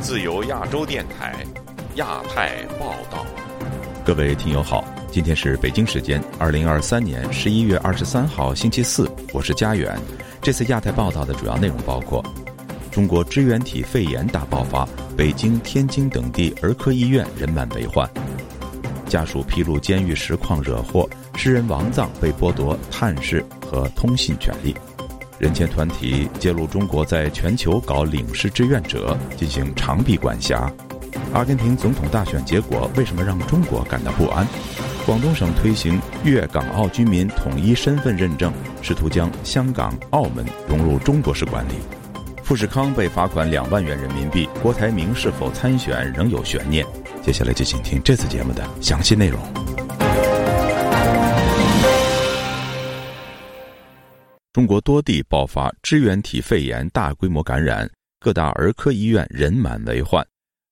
自由亚洲电台亚太报道，各位听友好，今天是北京时间2023年11月23号星期四，我是佳远。这次亚太报道的主要内容包括：中国支原体肺炎大爆发，北京、天津等地儿科医院人满为患；家属披露监狱实况惹祸，诗人王藏被剥夺探视和通信权利；人权团体揭露中国在全球搞领事志愿者，进行长臂管辖；阿根廷总统大选结果为什么让中国感到不安；广东省推行粤港澳居民统一身份认证，试图将香港、澳门融入中国式管理；富士康被罚款2万元人民币，郭台铭是否参选仍有悬念。接下来就请听这次节目的详细内容。中国多地爆发支原体肺炎大规模感染，各大儿科医院人满为患。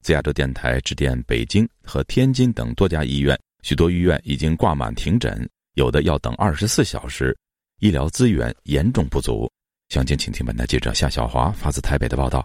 自亚洲电台致电北京和天津等多家医院，许多医院已经挂满停诊，有的要等24小时，医疗资源严重不足。详情请听本台记者夏小华发自台北的报道。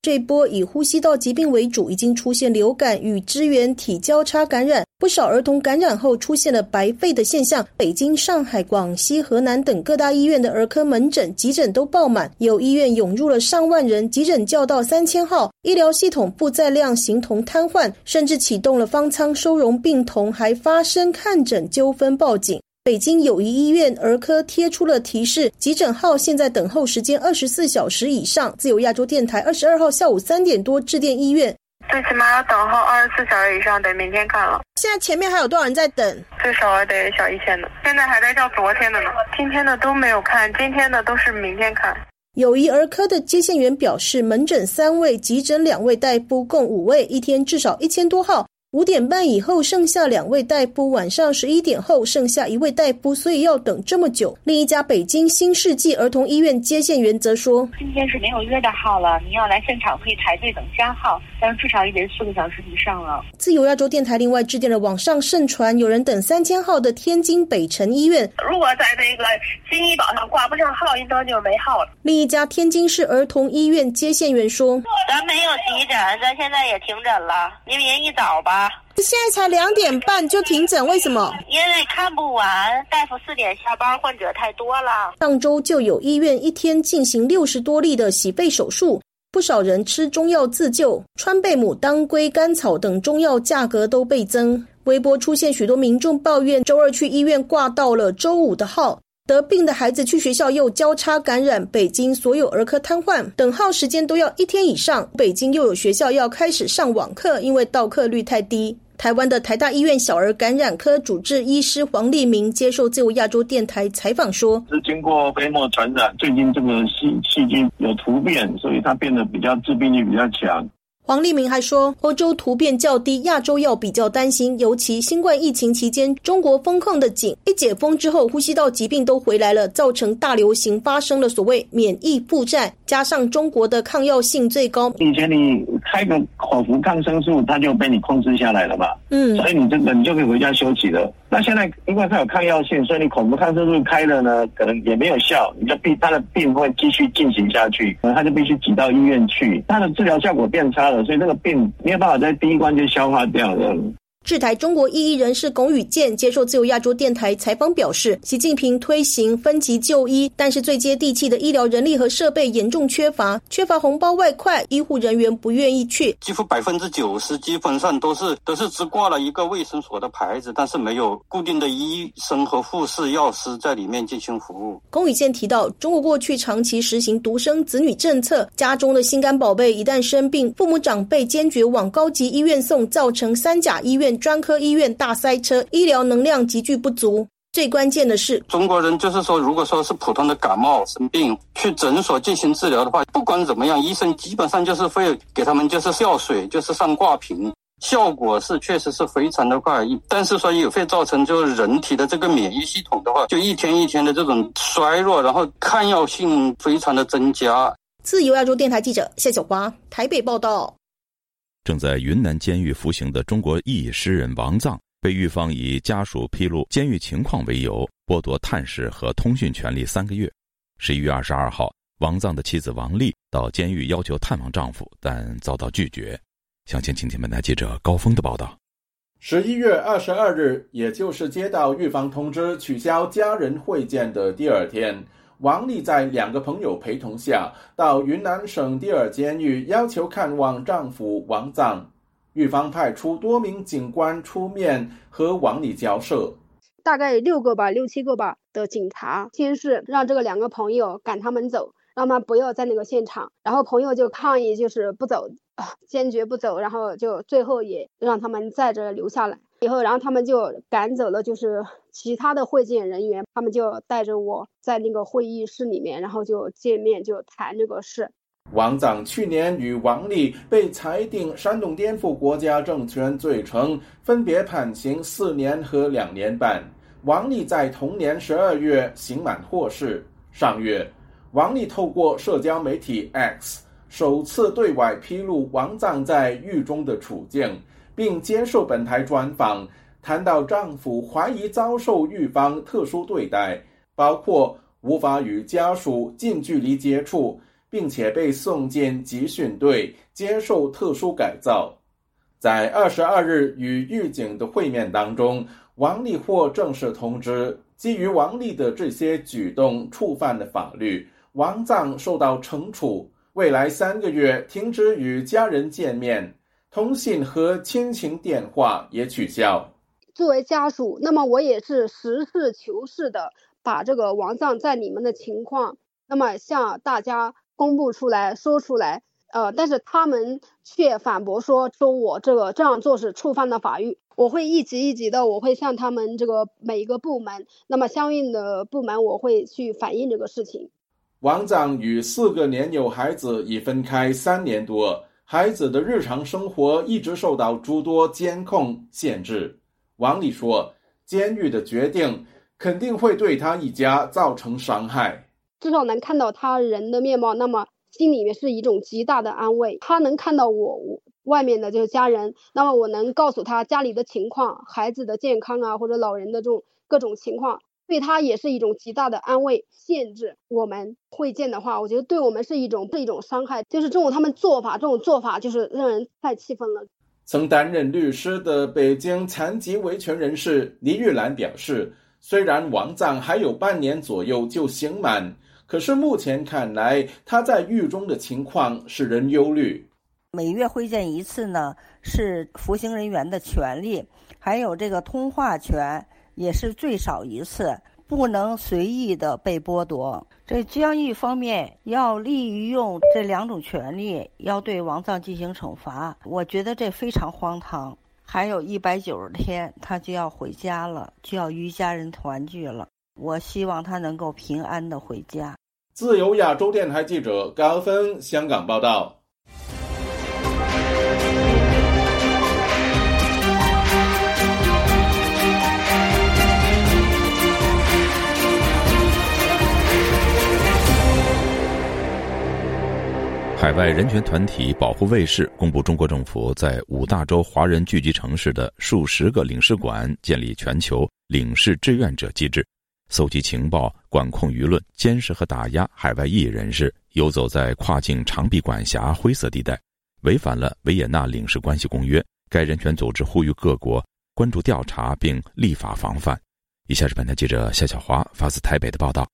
这波以呼吸道疾病为主，已经出现流感与支原体交叉感染，不少儿童感染后出现了白肺的现象。北京、上海、广西、河南等各大医院的儿科门诊、急诊都爆满，有医院涌入了上万人，急诊叫到3000号，医疗系统负载量形同瘫痪，甚至启动了方舱收容病童，还发生看诊纠纷报警。北京友谊医院儿科贴出了提示，急诊号现在等候时间24小时以上。自由亚洲电台22号下午3点多致电医院，最起码要等候24小时以上，得明天看了。现在前面还有多少人在等？最少也得小1000呢，现在还在照昨天的呢，今天的都没有看，今天的都是明天看。友谊儿科的接线员表示，门诊3位，急诊2位，大夫共5位，一天至少1000多号。5点半以后剩下2位大夫，晚上11点后剩下1位大夫，所以要等这么久。另一家北京新世纪儿童医院接线员则说，今天是没有约的号了，你要来现场可以排队等加号，但是至少也得4个小时以上了。自由亚洲电台另外致电了网上盛传有人等3000号的天津北辰医院，如果在这个新医保上挂不上号，应当就没号了。另一家天津市儿童医院接线员说，咱没有急诊，咱现在也停诊了，您一早吧，现在才2点半就停诊，为什么？因为看不完，大夫4点下班，患者太多了。上周就有医院一天进行60多例的洗肺手术，不少人吃中药自救，川贝母、当归、甘草等中药价格都倍增。微博出现许多民众抱怨，周二去医院挂到了周5的号，得病的孩子去学校又交叉感染，北京所有儿科瘫痪，等号时间都要1天以上。北京又有学校要开始上网课，因为到课率太低。台湾的台大医院小儿感染科主治医师黄立明接受自由亚洲电台采访说，经过飞沫传染，最近这个细菌有突变，所以它变得比较致病力比较强。黄立明还说，欧洲突变较低，亚洲要比较担心，尤其新冠疫情期间中国封控的紧，一解封之后呼吸道疾病都回来了，造成大流行，发生了所谓免疫负债，加上中国的抗药性最高，以前你开个口服抗生素它就被你控制下来了吧，所以你就可以回家休息了。那现在因为它有抗药性，所以你口服抗生素开了呢，可能也没有效，你的病，它的病会继续进行下去，它就必须挤到医院去，它的治疗效果变差，所以这个病没有办法在第一关就消化掉了。驻台中国异议人士龚宇健接受自由亚洲电台采访表示，习近平推行分级就医，但是最接地气的医疗人力和设备严重缺乏红包外快，医护人员不愿意去，几乎90%基本上都是只挂了一个卫生所的牌子，但是没有固定的医生和护士、药师在里面进行服务。龚宇健提到，中国过去长期实行独生子女政策，家中的心肝宝贝一旦生病，父母长辈坚决往高级医院送，造成三甲医院、专科医院大塞车，医疗能量急剧不足。最关键的是，中国人就是说，如果说是普通的感冒生病去诊所进行治疗的话，不管怎么样，医生基本上就是会给他们就是药水，就是上挂瓶，效果是确实是非常的快，但是说也会造成就是人体的这个免疫系统的话，就一天一天的这种衰弱，然后抗药性非常的增加。自由亚洲电台记者夏小华台北报道。正在云南监狱服刑的中国裔诗人王藏，被狱方以家属披露监狱情况为由，剥夺探视和通讯权利3个月。11月22号，王藏的妻子王丽到监狱要求探望丈夫，但遭到拒绝。详情请听本台记者高峰的报道。11月22日，也就是接到狱方通知取消家人会见的第二天，王丽在两个朋友陪同下到云南省第二监狱要求看望丈夫王藏。狱方派出多名警官出面和王丽交涉，大概6个吧6-7个吧的警察，先是让这个两个朋友赶他们走，让他们不要在那个现场，然后朋友就抗议，就是不走，坚决不走，然后就最后也让他们在这留下来。以后然后他们就赶走了就是其他的会见人员，他们就带着我在那个会议室里面，然后就见面就谈这个事。王藏去年与王丽被裁定煽动颠覆国家政权罪成，分别判刑4年和2年半。王丽在同年12月刑满获释。上月，王丽透过社交媒体 X 首次对外披露王藏在狱中的处境，并接受本台专访，谈到丈夫怀疑遭受狱方特殊对待，包括无法与家属近距离接触，并且被送进集训队接受特殊改造。在22日与狱警的会面当中，王丽获正式通知，基于王丽的这些举动触犯了法律，王藏受到惩处，未来3个月停止与家人见面，通信和亲情电话也取消。作为家属，那么我也是实事求是的把这个王藏在你们的情况，那么向大家公布出来，说出来，但是他们却反驳说我这样做是触犯了法律。我会一级一级的，我会向他们这个每一个部门，那么相应的部门我会去反映这个事情。王藏与4个年幼孩子已分开3年多，孩子的日常生活一直受到诸多监控限制。王丽说，监狱的决定肯定会对他一家造成伤害。至少能看到他人的面貌，那么心里面是一种极大的安慰。他能看到我外面的就是家人，那么我能告诉他家里的情况，孩子的健康啊，或者老人的这种各种情况，对他也是一种极大的安慰。限制我们会见的话，我觉得对我们是一种伤害，就是这种做法就是让人太气愤了。曾担任律师的北京残疾维权人士倪玉兰表示，虽然王藏还有半年左右就刑满，可是目前看来，他在狱中的情况使人忧虑。每月会见一次呢，是服刑人员的权利，还有这个通话权也是最少一次，不能随意的被剥夺。这监狱方面要利用这2种权利，要对王藏进行惩罚，我觉得这非常荒唐。还有190天，他就要回家了，就要与家人团聚了。我希望他能够平安的回家。自由亚洲电台记者高芬，香港报道。海外人权团体保护卫士公布，中国政府在5大洲华人聚集城市的数十个领事馆建立全球领事志愿者机制，搜集情报、管控舆论、监视和打压海外异议人士游走在跨境长臂管辖灰色地带，违反了维也纳领事关系公约。该人权组织呼吁各国关注调查并立法防范。以下是本台记者夏小华发自台北的报道。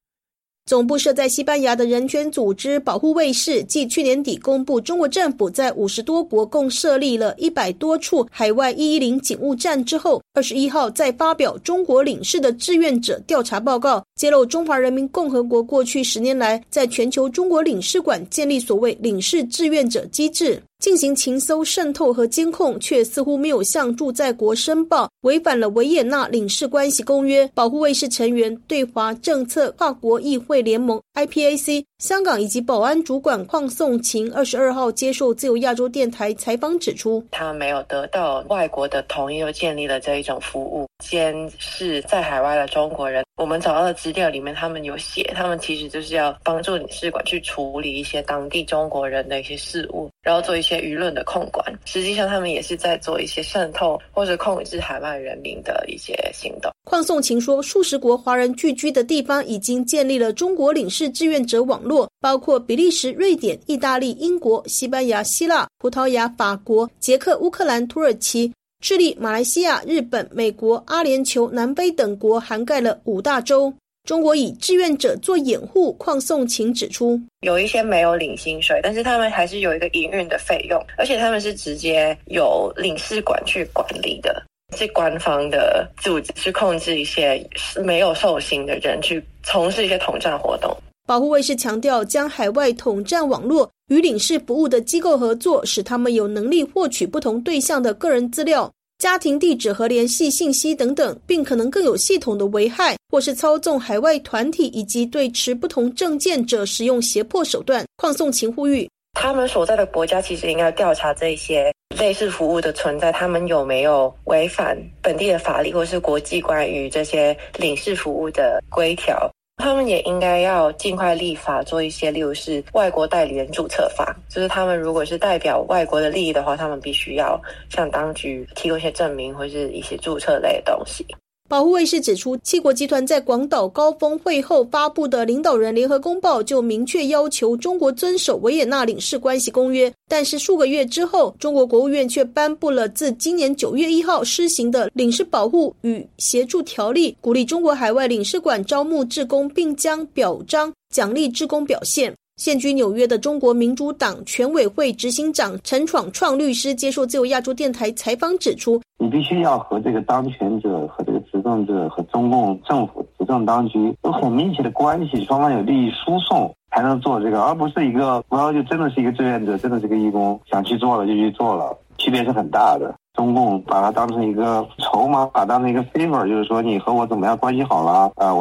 总部设在西班牙的人权组织保护卫士继去年底公布，中国政府在50多国共设立了100多处海外110警务站之后，21号再发表中国领事的志愿者调查报告，揭露中华人民共和国过去10年来在全球中国领事馆建立所谓领事志愿者机制，进行情搜、渗透和监控，却似乎没有向驻在国申报，违反了维也纳领事关系公约。保护卫士成员对华政策跨国议会联盟 IPAC 香港以及保安主管邝颂琴22号接受自由亚洲电台采访指出，他没有得到外国的同意，又建立了这一种服务监视在海外的中国人。我们找到的资料里面，他们有写，他们其实就是要帮助领事馆去处理一些当地中国人的一些事务，然后做一些舆论的控管，实际上他们也是在做一些渗透或者控制海外人民的一些行动。邝颂琴说，数十国华人聚居的地方已经建立了中国领事志愿者网络，包括比利时、瑞典、意大利、英国、西班牙、希腊、葡萄牙、法国、捷克、乌克兰、土耳其、智利、马来西亚、日本、美国、阿联酋、南非等国，涵盖了5大洲。中国以志愿者做掩护，邝颂琴指出，有一些没有领薪水，但是他们还是有一个营运的费用，而且他们是直接由领事馆去管理的，是官方的组织去控制一些没有受薪的人去从事一些统战活动。保护卫士强调，将海外统战网络与领事服务的机构合作，使他们有能力获取不同对象的个人资料、家庭地址和联系信息等等，并可能更有系统的危害或是操纵海外团体，以及对持不同证件者使用胁迫手段。邝颂琴呼吁，他们所在的国家其实应该调查这些类似服务的存在，他们有没有违反本地的法律或是国际关于这些领事服务的规条。他们也应该要尽快立法做一些，例如是外国代理人注册法，就是他们如果是代表外国的利益的话，他们必须要向当局提供一些证明或是一些注册类的东西。保护卫士指出，七国集团在广岛高峰会后发布的领导人联合公报就明确要求中国遵守维也纳领事关系公约，但是数个月之后，中国国务院却颁布了自今年9月1号施行的领事保护与协助条例，鼓励中国海外领事馆招募志工，并将表彰奖励志工表现。现居纽约的中国民主党全委会执行长陈闯创律师接受自由亚洲电台采访指出，你必须要和这个当权者、和这个执政者、和中共政府执政当局有很密切的关系，双方有利益输送才能做这个，而不是一个我要就真的是一个志愿者，真的是个义工，想去做了就去做了，区别是很大的。中共把它当成一个筹码，把它当成一个 favor， 就是说你和我怎么样关系好了啊，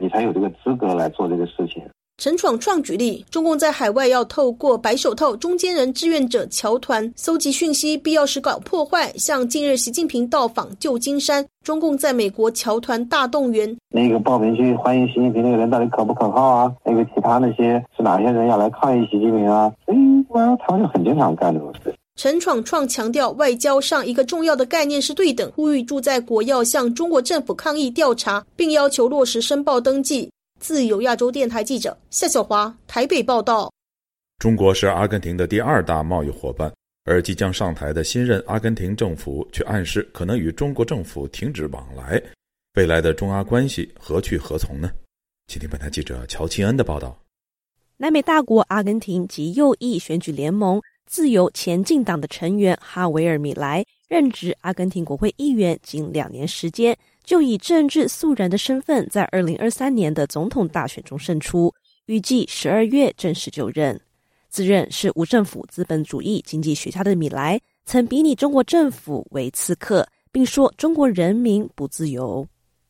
你才有这个资格来做这个事情。陈闯创举例，中共在海外要透过白手套、中间人、志愿者、侨团搜集讯息，必要时搞破坏，像近日习近平到访旧金山，中共在美国侨团大动员，那个报名去欢迎习近平那个人到底可不可靠啊，那个其他那些是哪些人要来抗议习近平啊，所以他们就很经常干这种事。陈闯创强调，外交上一个重要的概念是对等，呼吁驻在国要向中国政府抗议调查，并要求落实申报登记。自由亚洲电台记者夏小华台北报道。中国是阿根廷的第2大贸易伙伴，而即将上台的新任阿根廷政府却暗示可能与中国政府停止往来，未来的中阿关系何去何从呢？请听本台记者乔钦恩的报道。南美大国阿根廷及右翼选举联盟自由前进党的成员哈维尔·米莱任职阿根廷国会议员仅2年时间，就以政治素人的身份在2023年的总统大选中胜出，预计12月正式就任。自认是无政府资本主义经济学家的米莱曾比拟中国政府为刺客，并说中国人民不自由。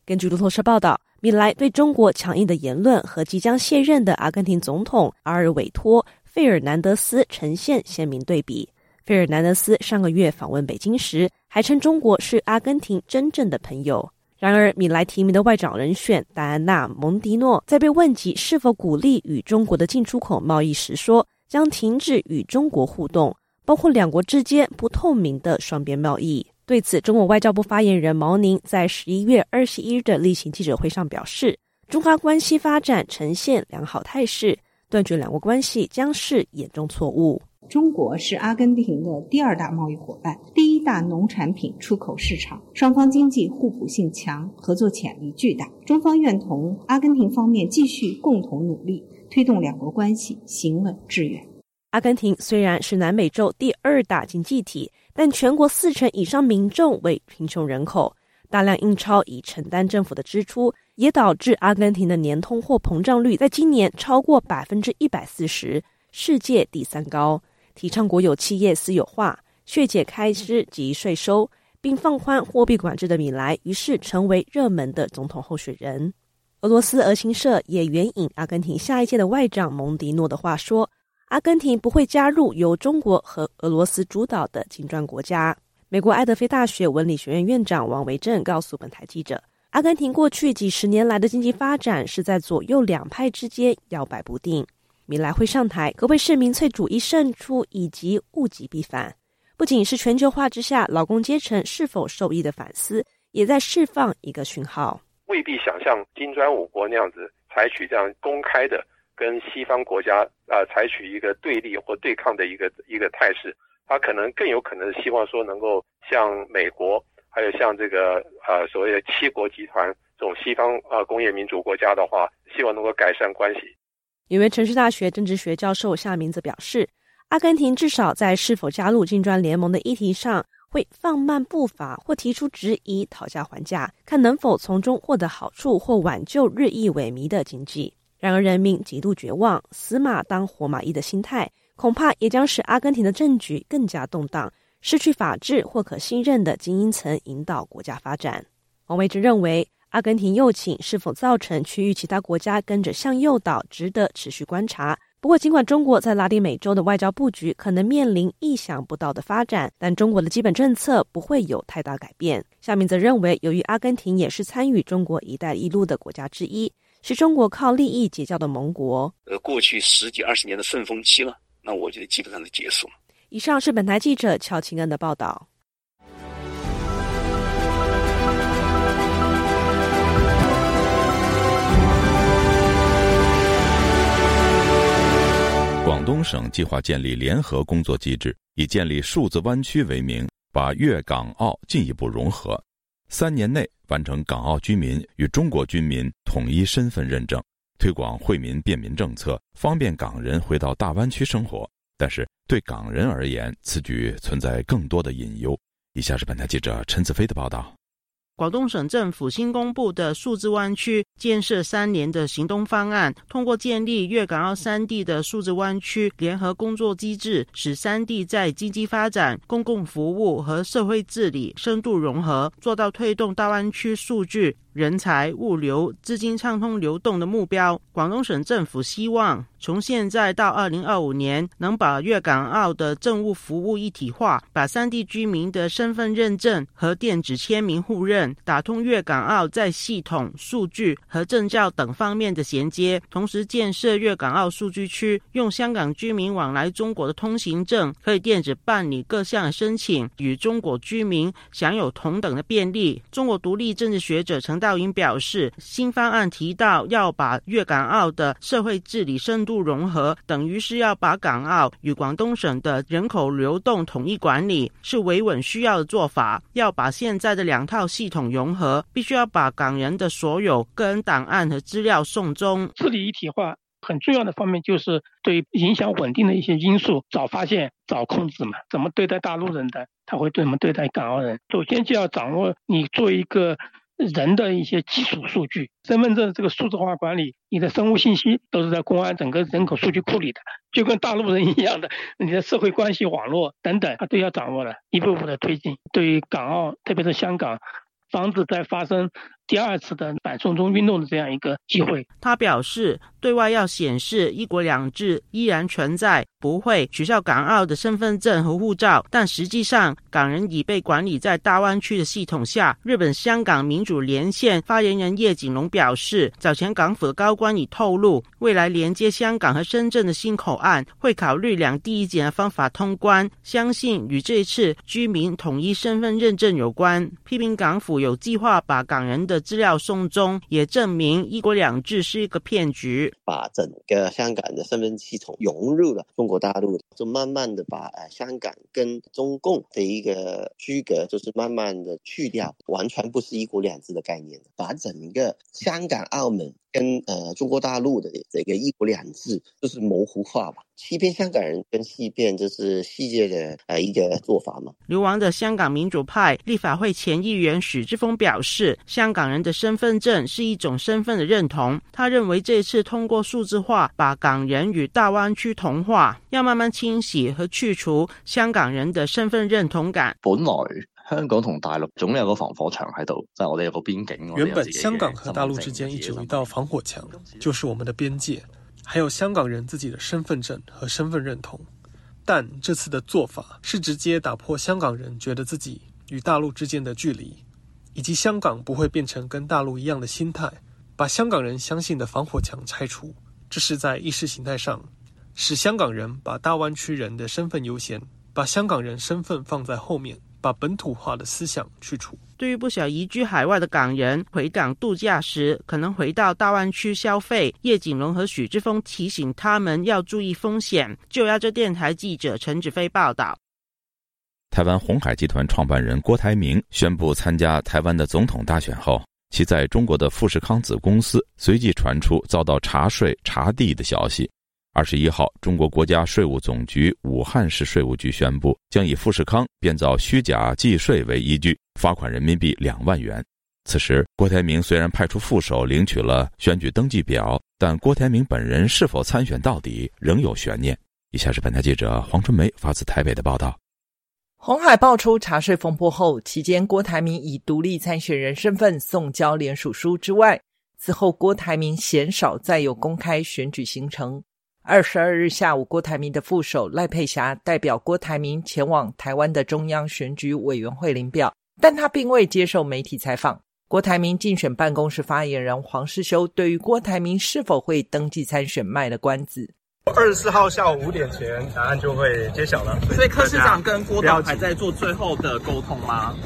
根据路透社报道，米莱对中国强硬的言论和即将卸任的阿根廷总统阿尔韦托·费尔南德斯呈现鲜明对比。费尔南德斯上个月访问北京时还称中国是阿根廷真正的朋友。然而，米莱提名的外长人选戴安娜·蒙迪诺在被问及是否鼓励与中国的进出口贸易时说，将停止与中国互动，包括两国之间不透明的双边贸易。对此，中国外交部发言人毛宁在11月21日的例行记者会上表示，中阿关系发展呈现良好态势，断绝两国关系将是严重错误。中国是阿根廷的第2大贸易伙伴，第1大农产品出口市场，双方经济互补性强，合作潜力巨大。中方愿同阿根廷方面继续共同努力，推动两国关系行稳致远。阿根廷虽然是南美洲第2大经济体，但全国40%以上民众为贫穷人口，大量印钞以承担政府的支出，也导致阿根廷的年通货膨胀率在今年超过140%，世界第3高。提倡国有企业私有化，削减开支及税收，并放宽货币管制的米莱于是成为热门的总统候选人。俄罗斯俄新社也援引阿根廷下一届的外长蒙迪诺的话说，阿根廷不会加入由中国和俄罗斯主导的金砖国家。美国埃德菲大学文理学院院长王维正告诉本台记者，阿根廷过去几十年来的经济发展是在左右两派之间摇摆不定，米莱会上台，可谓是民粹主义胜出以及物极必反。不仅是全球化之下劳工阶层是否受益的反思，也在释放一个讯号，未必想像金砖五国那样子采取这样公开的跟西方国家采取一个对立或对抗的一个态势，他可能更有可能希望说能够像美国，还有像这个所谓的七国集团这种西方工业民主国家的话，希望能够改善关系。纽约城市大学政治学教授夏明则表示，阿根廷至少在是否加入金砖联盟的议题上会放慢步伐或提出质疑，讨价还价，看能否从中获得好处或挽救日益萎靡的经济。然而人民极度绝望，死马当活马医的心态恐怕也将使阿根廷的政局更加动荡，失去法治或可信任的精英层引导国家发展。王维之认为，阿根廷右倾是否造成区域其他国家跟着向右倒值得持续观察。不过尽管中国在拉丁美洲的外交布局可能面临意想不到的发展，但中国的基本政策不会有太大改变。夏明则认为，由于阿根廷也是参与中国一带一路的国家之一，是中国靠利益结交的盟国，过去十几二十年的顺风期了，那我觉得基本上是结束了。以上是本台记者乔清恩的报道。广东省计划建立联合工作机制，以建立数字湾区为名，把粤港澳进一步融合，3年内完成港澳居民与中国居民统一身份认证，推广惠民便民政策，方便港人回到大湾区生活。但是对港人而言，此举存在更多的隐忧。以下是本台记者陈子飞的报道。广东省政府新公布的数字湾区建设3年的行动方案，通过建立粤港澳3地的数字湾区联合工作机制，使3地在经济发展、公共服务和社会治理深度融合，做到推动大湾区数据、人才、物流、资金畅通流动的目标。广东省政府希望从现在到2025年，能把粤港澳的政务服务一体化，把3地居民的身份认证和电子签名互认，打通粤港澳在系统、数据和证照等方面的衔接，同时建设粤港澳数据区，用香港居民往来中国的通行证可以电子办理各项申请，与中国居民享有同等的便利。中国独立政治学者陈赵云表示，新方案提到要把粤港澳的社会治理深度融合，等于是要把港澳与广东省的人口流动统一管理，是维稳需要的做法。要把现在的2套系统融合，必须要把港人的所有个人档案和资料送中。治理一体化很重要的方面就是对影响稳定的一些因素早发现、早控制嘛。怎么对待大陆人的，他会怎么对待港澳人。首先就要掌握你做一个人的一些基础数据，身份证这个数字化管理，你的生物信息都是在公安整个人口数据库里的，就跟大陆人一样的，你的社会关系网络等等，它都要掌握了，一步步的推进。对于港澳，特别是香港，防止再发生第2次的反送中运动的这样一个机会。他表示，对外要显示一国两制依然存在，不会取消港澳的身份证和护照，但实际上港人已被管理在大湾区的系统下。日本香港民主连线发言人叶景龙表示，早前港府的高官已透露，未来连接香港和深圳的新口岸会考虑2地一检的方法通关，相信与这一次居民统一身份认证有关。批评港府有计划把港人的资料送中，也证明一国两制是一个骗局。把整个香港的身份系统融入了中国大陆，就慢慢的把香港跟中共的一个区隔就是慢慢的去掉，完全不是一国两制的概念。把整个香港、澳门跟中国大陆的这个一国两制就是模糊化吧，欺骗香港人跟欺骗就是世界的一个做法嘛。流亡的香港民主派立法会前议员许智峰表示，香港人的身份证是一种身份的认同。他认为这次通过数字化把港人与大湾区同化，要慢慢清洗和去除香港人的身份认同感。本来香港同大陸總有個防火牆喺度，就係我哋有個邊境。原本香港和大陸之間一直有一道防火牆，就是我們的邊界，還有香港人自己的身份證和身份認同。但這次的做法是直接打破香港人覺得自己與大陸之間的距離，以及香港不會變成跟大陸一樣的心態，把香港人相信的防火牆拆除。这是在意识形态上使香港人把大湾区人的身份优先，把香港人身份放在后面，把本土化的思想去除。对于不少移居海外的港人，回港度假时可能回到大湾区消费，叶景龙和许志峰提醒他们要注意风险。就亚洲电台记者陈子飞报道。台湾鸿海集团创办人郭台铭宣布参加台湾的总统大选后，其在中国的富士康子公司随即传出遭到查税查地的消息。21号，中国国家税务总局武汉市税务局宣布，将以富士康编造虚假计税为依据，罚款人民币2万元。此时，郭台铭虽然派出副手领取了选举登记表，但郭台铭本人是否参选到底仍有悬念。以下是本台记者黄春梅发自台北的报道。鸿海爆出查税风波后，期间郭台铭以独立参选人身份送交联署书之外，此后郭台铭鲜少再有公开选举行程。22日下午，郭台铭的副手赖佩霞代表郭台铭前往台湾的中央选举委员会领表，但他并未接受媒体采访。郭台铭竞选办公室发言人黄世修对于郭台铭是否会登记参选卖了关子。24号下午5点前答案就会揭晓了。所以柯市长跟郭董还在做最后的沟通吗？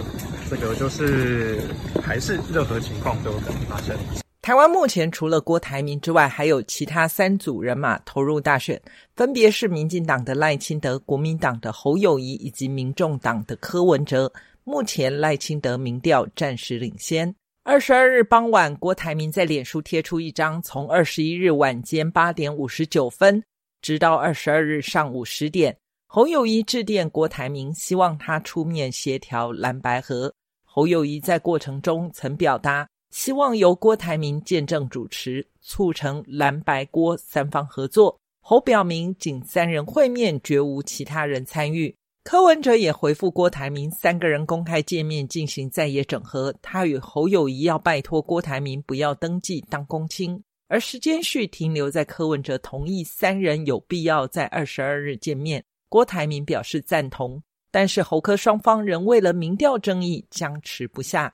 这个就是还是任何情况都有可能发生。台湾目前除了郭台铭之外，还有其他3组人马投入大选，分别是民进党的赖清德、国民党的侯友宜以及民众党的柯文哲。目前赖清德民调暂时领先。22日傍晚，郭台铭在脸书贴出一张从21日晚间8点59分直到22日上午10点，侯友宜致电郭台铭，希望他出面协调蓝白合。侯友宜在过程中曾表达希望由郭台铭见证主持，促成蓝白郭三方合作。侯表明仅3人会面，绝无其他人参与。柯文哲也回复郭台铭3个人公开见面进行在野整合，他与侯友宜要拜托郭台铭不要登记当公卿。而时间序停留在柯文哲同意3人有必要在22日见面，郭台铭表示赞同，但是侯柯双方仍为了民调争议僵持不下。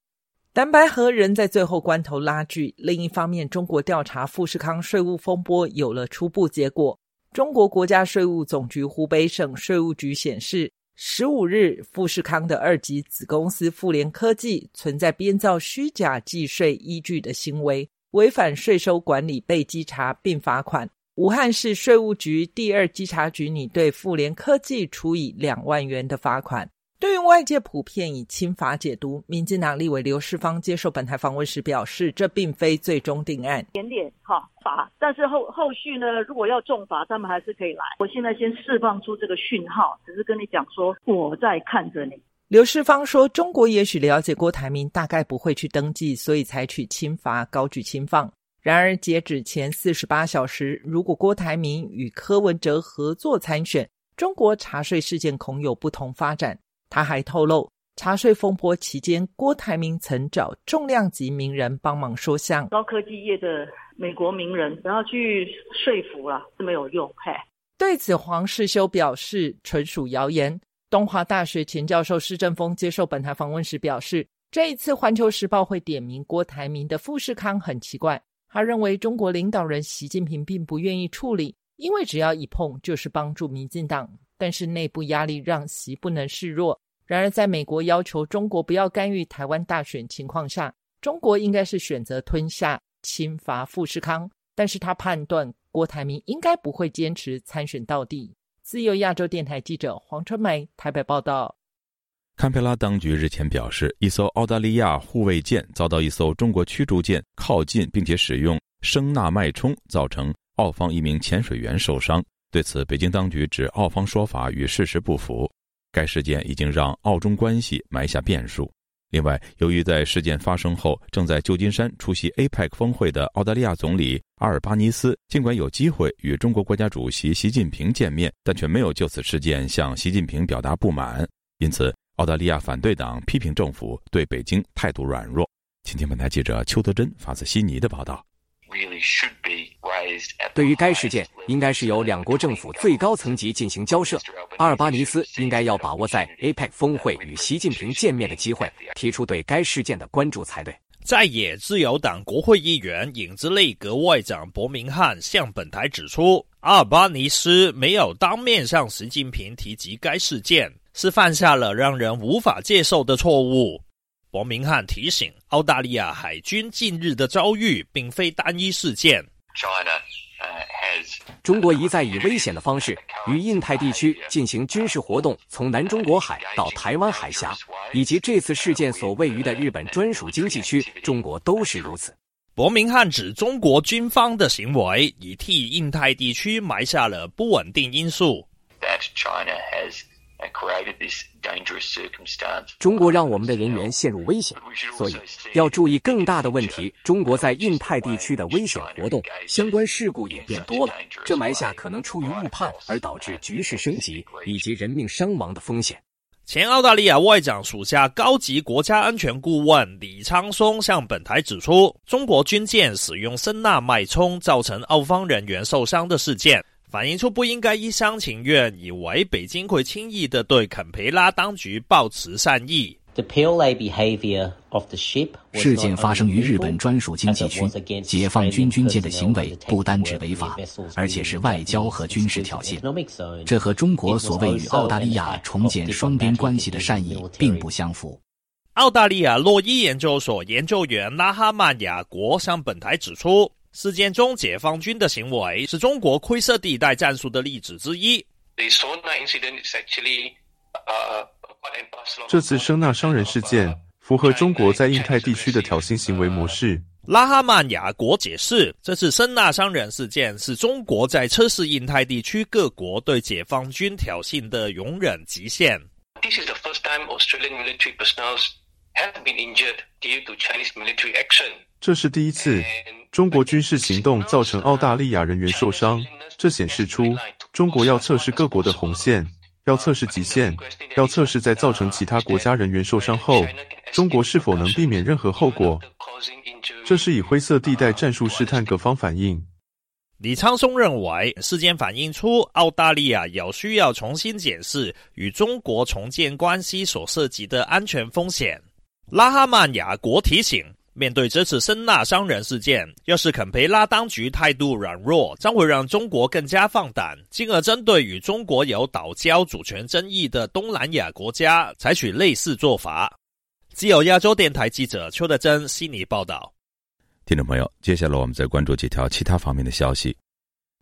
蓝白合仍在最后关头拉锯。另一方面，中国调查富士康税务风波有了初步结果。中国国家税务总局湖北省税务局显示，15日富士康的2级子公司富联科技存在编造虚假计税依据的行为，违反税收管理被稽查并罚款。武汉市税务局第2稽查局拟对富联科技处以2万元的罚款。对于外界普遍以轻罚解读，民进党立委刘世芳接受本台访问时表示，这并非最终定案，点罚，但是后续呢，如果要重罚，他们还是可以来。我现在先释放出这个讯号，只是跟你讲说我在看着你。刘世芳说，中国也许了解郭台铭大概不会去登记，所以采取轻罚高举轻放。然而截止前48小时，如果郭台铭与柯文哲合作参选，中国查税事件恐有不同发展。他还透露，查税风波期间，郭台铭曾找重量级名人帮忙说项，高科技业的美国名人，然后去说服了，是没有用。对此，黄世修表示纯属谣言。东华大学前教授施正峰接受本台访问时表示，这一次《环球时报》会点名郭台铭的富士康很奇怪，他认为中国领导人习近平并不愿意处理，因为只要一碰就是帮助民进党，但是内部压力让习不能示弱。然而在美国要求中国不要干预台湾大选情况下，中国应该是选择吞下轻罚富士康，但是他判断郭台铭应该不会坚持参选到底。自由亚洲电台记者黄春梅台北报道。堪培拉当局日前表示，一艘澳大利亚护卫舰遭到一艘中国驱逐舰靠近，并且使用声纳脉冲，造成澳方一名潜水员受伤。对此，北京当局指澳方说法与事实不符。该事件已经让澳中关系埋下变数。另外，由于在事件发生后正在旧金山出席 APEC 峰会的澳大利亚总理阿尔巴尼斯，尽管有机会与中国国家主席习近平见面，但却没有就此事件向习近平表达不满。因此，澳大利亚反对党批评政府对北京态度软弱。请听本台记者邱德珍发自悉尼的报道。对于该事件，应该是由两国政府最高层级进行交涉。阿尔巴尼斯应该要把握在 APEC 峰会与习近平见面的机会，提出对该事件的关注才对。在野自由党国会议员影子内阁外长伯明翰向本台指出，阿尔巴尼斯没有当面向习近平提及该事件，是犯下了让人无法接受的错误。伯明翰提醒，澳大利亚海军近日的遭遇并非单一事件。中国一再以危险的方式与印太地区进行军事活动，从南中国海到台湾海峡，以及这次事件所位于的日本专属经济区，中国都是如此。伯明翰指中国军方的行为已替印太地区埋下了不稳定因素。中国让我们的人员陷入危险，所以要注意更大的问题。中国在印太地区的危险活动，相关事故也变多了，这埋下可能出于误判而导致局势升级以及人命伤亡的风险。前澳大利亚外长属下高级国家安全顾问李昌松向本台指出，中国军舰使用声呐脉冲造成澳方人员受伤的事件，反映出不应该一厢情愿以为北京会轻易地对肯培拉当局抱持善意。事件发生于日本专属经济区，解放军军舰的行为不单只违法，而且是外交和军事挑衅，这和中国所谓与澳大利亚重建双边关系的善意并不相符。澳大利亚洛伊研究所研究员拉哈曼雅国向本台指出，事件中解放军的行为是中国灰色地带战术的例子之一。这次声呐伤人事件符合中国在印太地区的挑衅行为模式。拉哈曼雅国解释，这次声呐伤人事件是中国在测试印太地区各国对解放军挑衅的容忍极限。This is the first time Australian military personnel have been injured due to Chinese military action.这是第一次中国军事行动造成澳大利亚人员受伤，这显示出中国要测试各国的红线，要测试极限，要测试在造成其他国家人员受伤后，中国是否能避免任何后果。这是以灰色地带战术试探各方反应。李昌松认为，事件反映出澳大利亚有需要重新检视与中国重建关系所涉及的安全风险。拉哈曼雅国提醒，面对这次声呐伤人事件，要是肯培拉当局态度软弱，将会让中国更加放胆，进而针对与中国有岛礁主权争议的东南亚国家采取类似做法。自由亚洲电台记者邱德珍悉尼报道。听众朋友，接下来我们再关注几条其他方面的消息。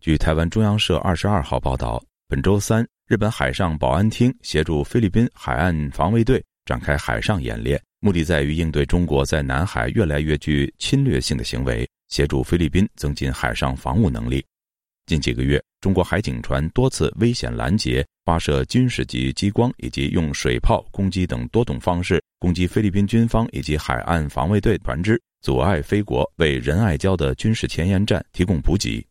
据台湾中央社22号报道，本周三，日本海上保安厅协助菲律宾海岸防卫队展开海上演练，目的在于应对中国在南海越来越具侵略性的行为，协助菲律宾增进海上防务能力。近几个月，中国海警船多次危险拦截、发射军事级激光以及用水炮攻击等多种方式攻击菲律宾军方以及海岸防卫队船只，阻碍菲国为仁爱礁的军事前沿战提供补给。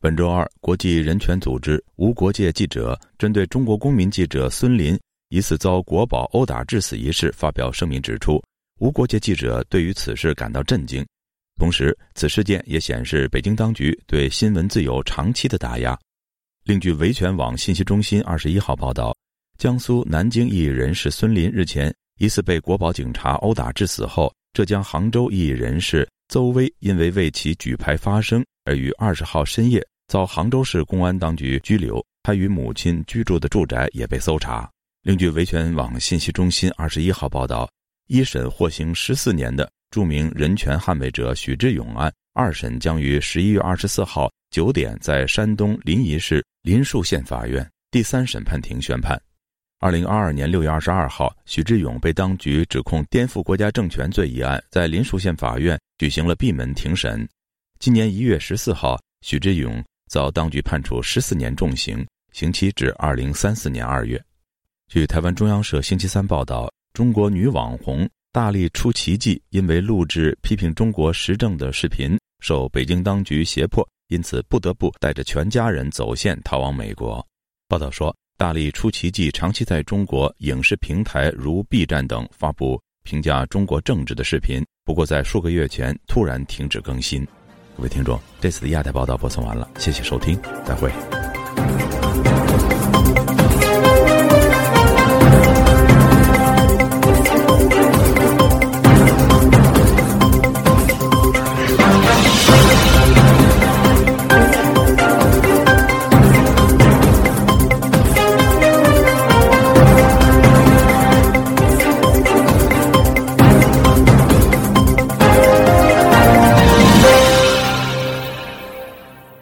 本周二，国际人权组织无国界记者针对中国公民记者孙林疑似遭国宝殴打致死一事发表声明，指出无国界记者对于此事感到震惊，同时此事件也显示北京当局对新闻自由长期的打压。另据维权网信息中心21号报道，江苏南京异议人士孙林日前疑似被国宝警察殴打致死后，浙江杭州异议人士邹威因为为其举牌发声而于20号深夜遭杭州市公安当局拘留，他与母亲居住的住宅也被搜查。另据维权网信息中心21号报道，一审获刑14年的著名人权捍卫者许志勇案，二审将于11月24号9点在山东临沂市林树县法院第三审判庭宣判。2022年6月22号，许志勇被当局指控颠覆国家政权罪一案，在林树县法院举行了闭门庭审。今年1月14号，许志勇遭当局判处14年重刑，刑期至2034年2月。据台湾中央社星期三报道，中国女网红大力出奇迹因为录制批评中国时政的视频，受北京当局胁迫，因此不得不带着全家人走线逃往美国。报道说，大力出奇迹长期在中国影视平台如 B 站等发布评价中国政治的视频，不过在数个月前突然停止更新。各位听众，这次的亚太报道播送完了，谢谢收听，再会。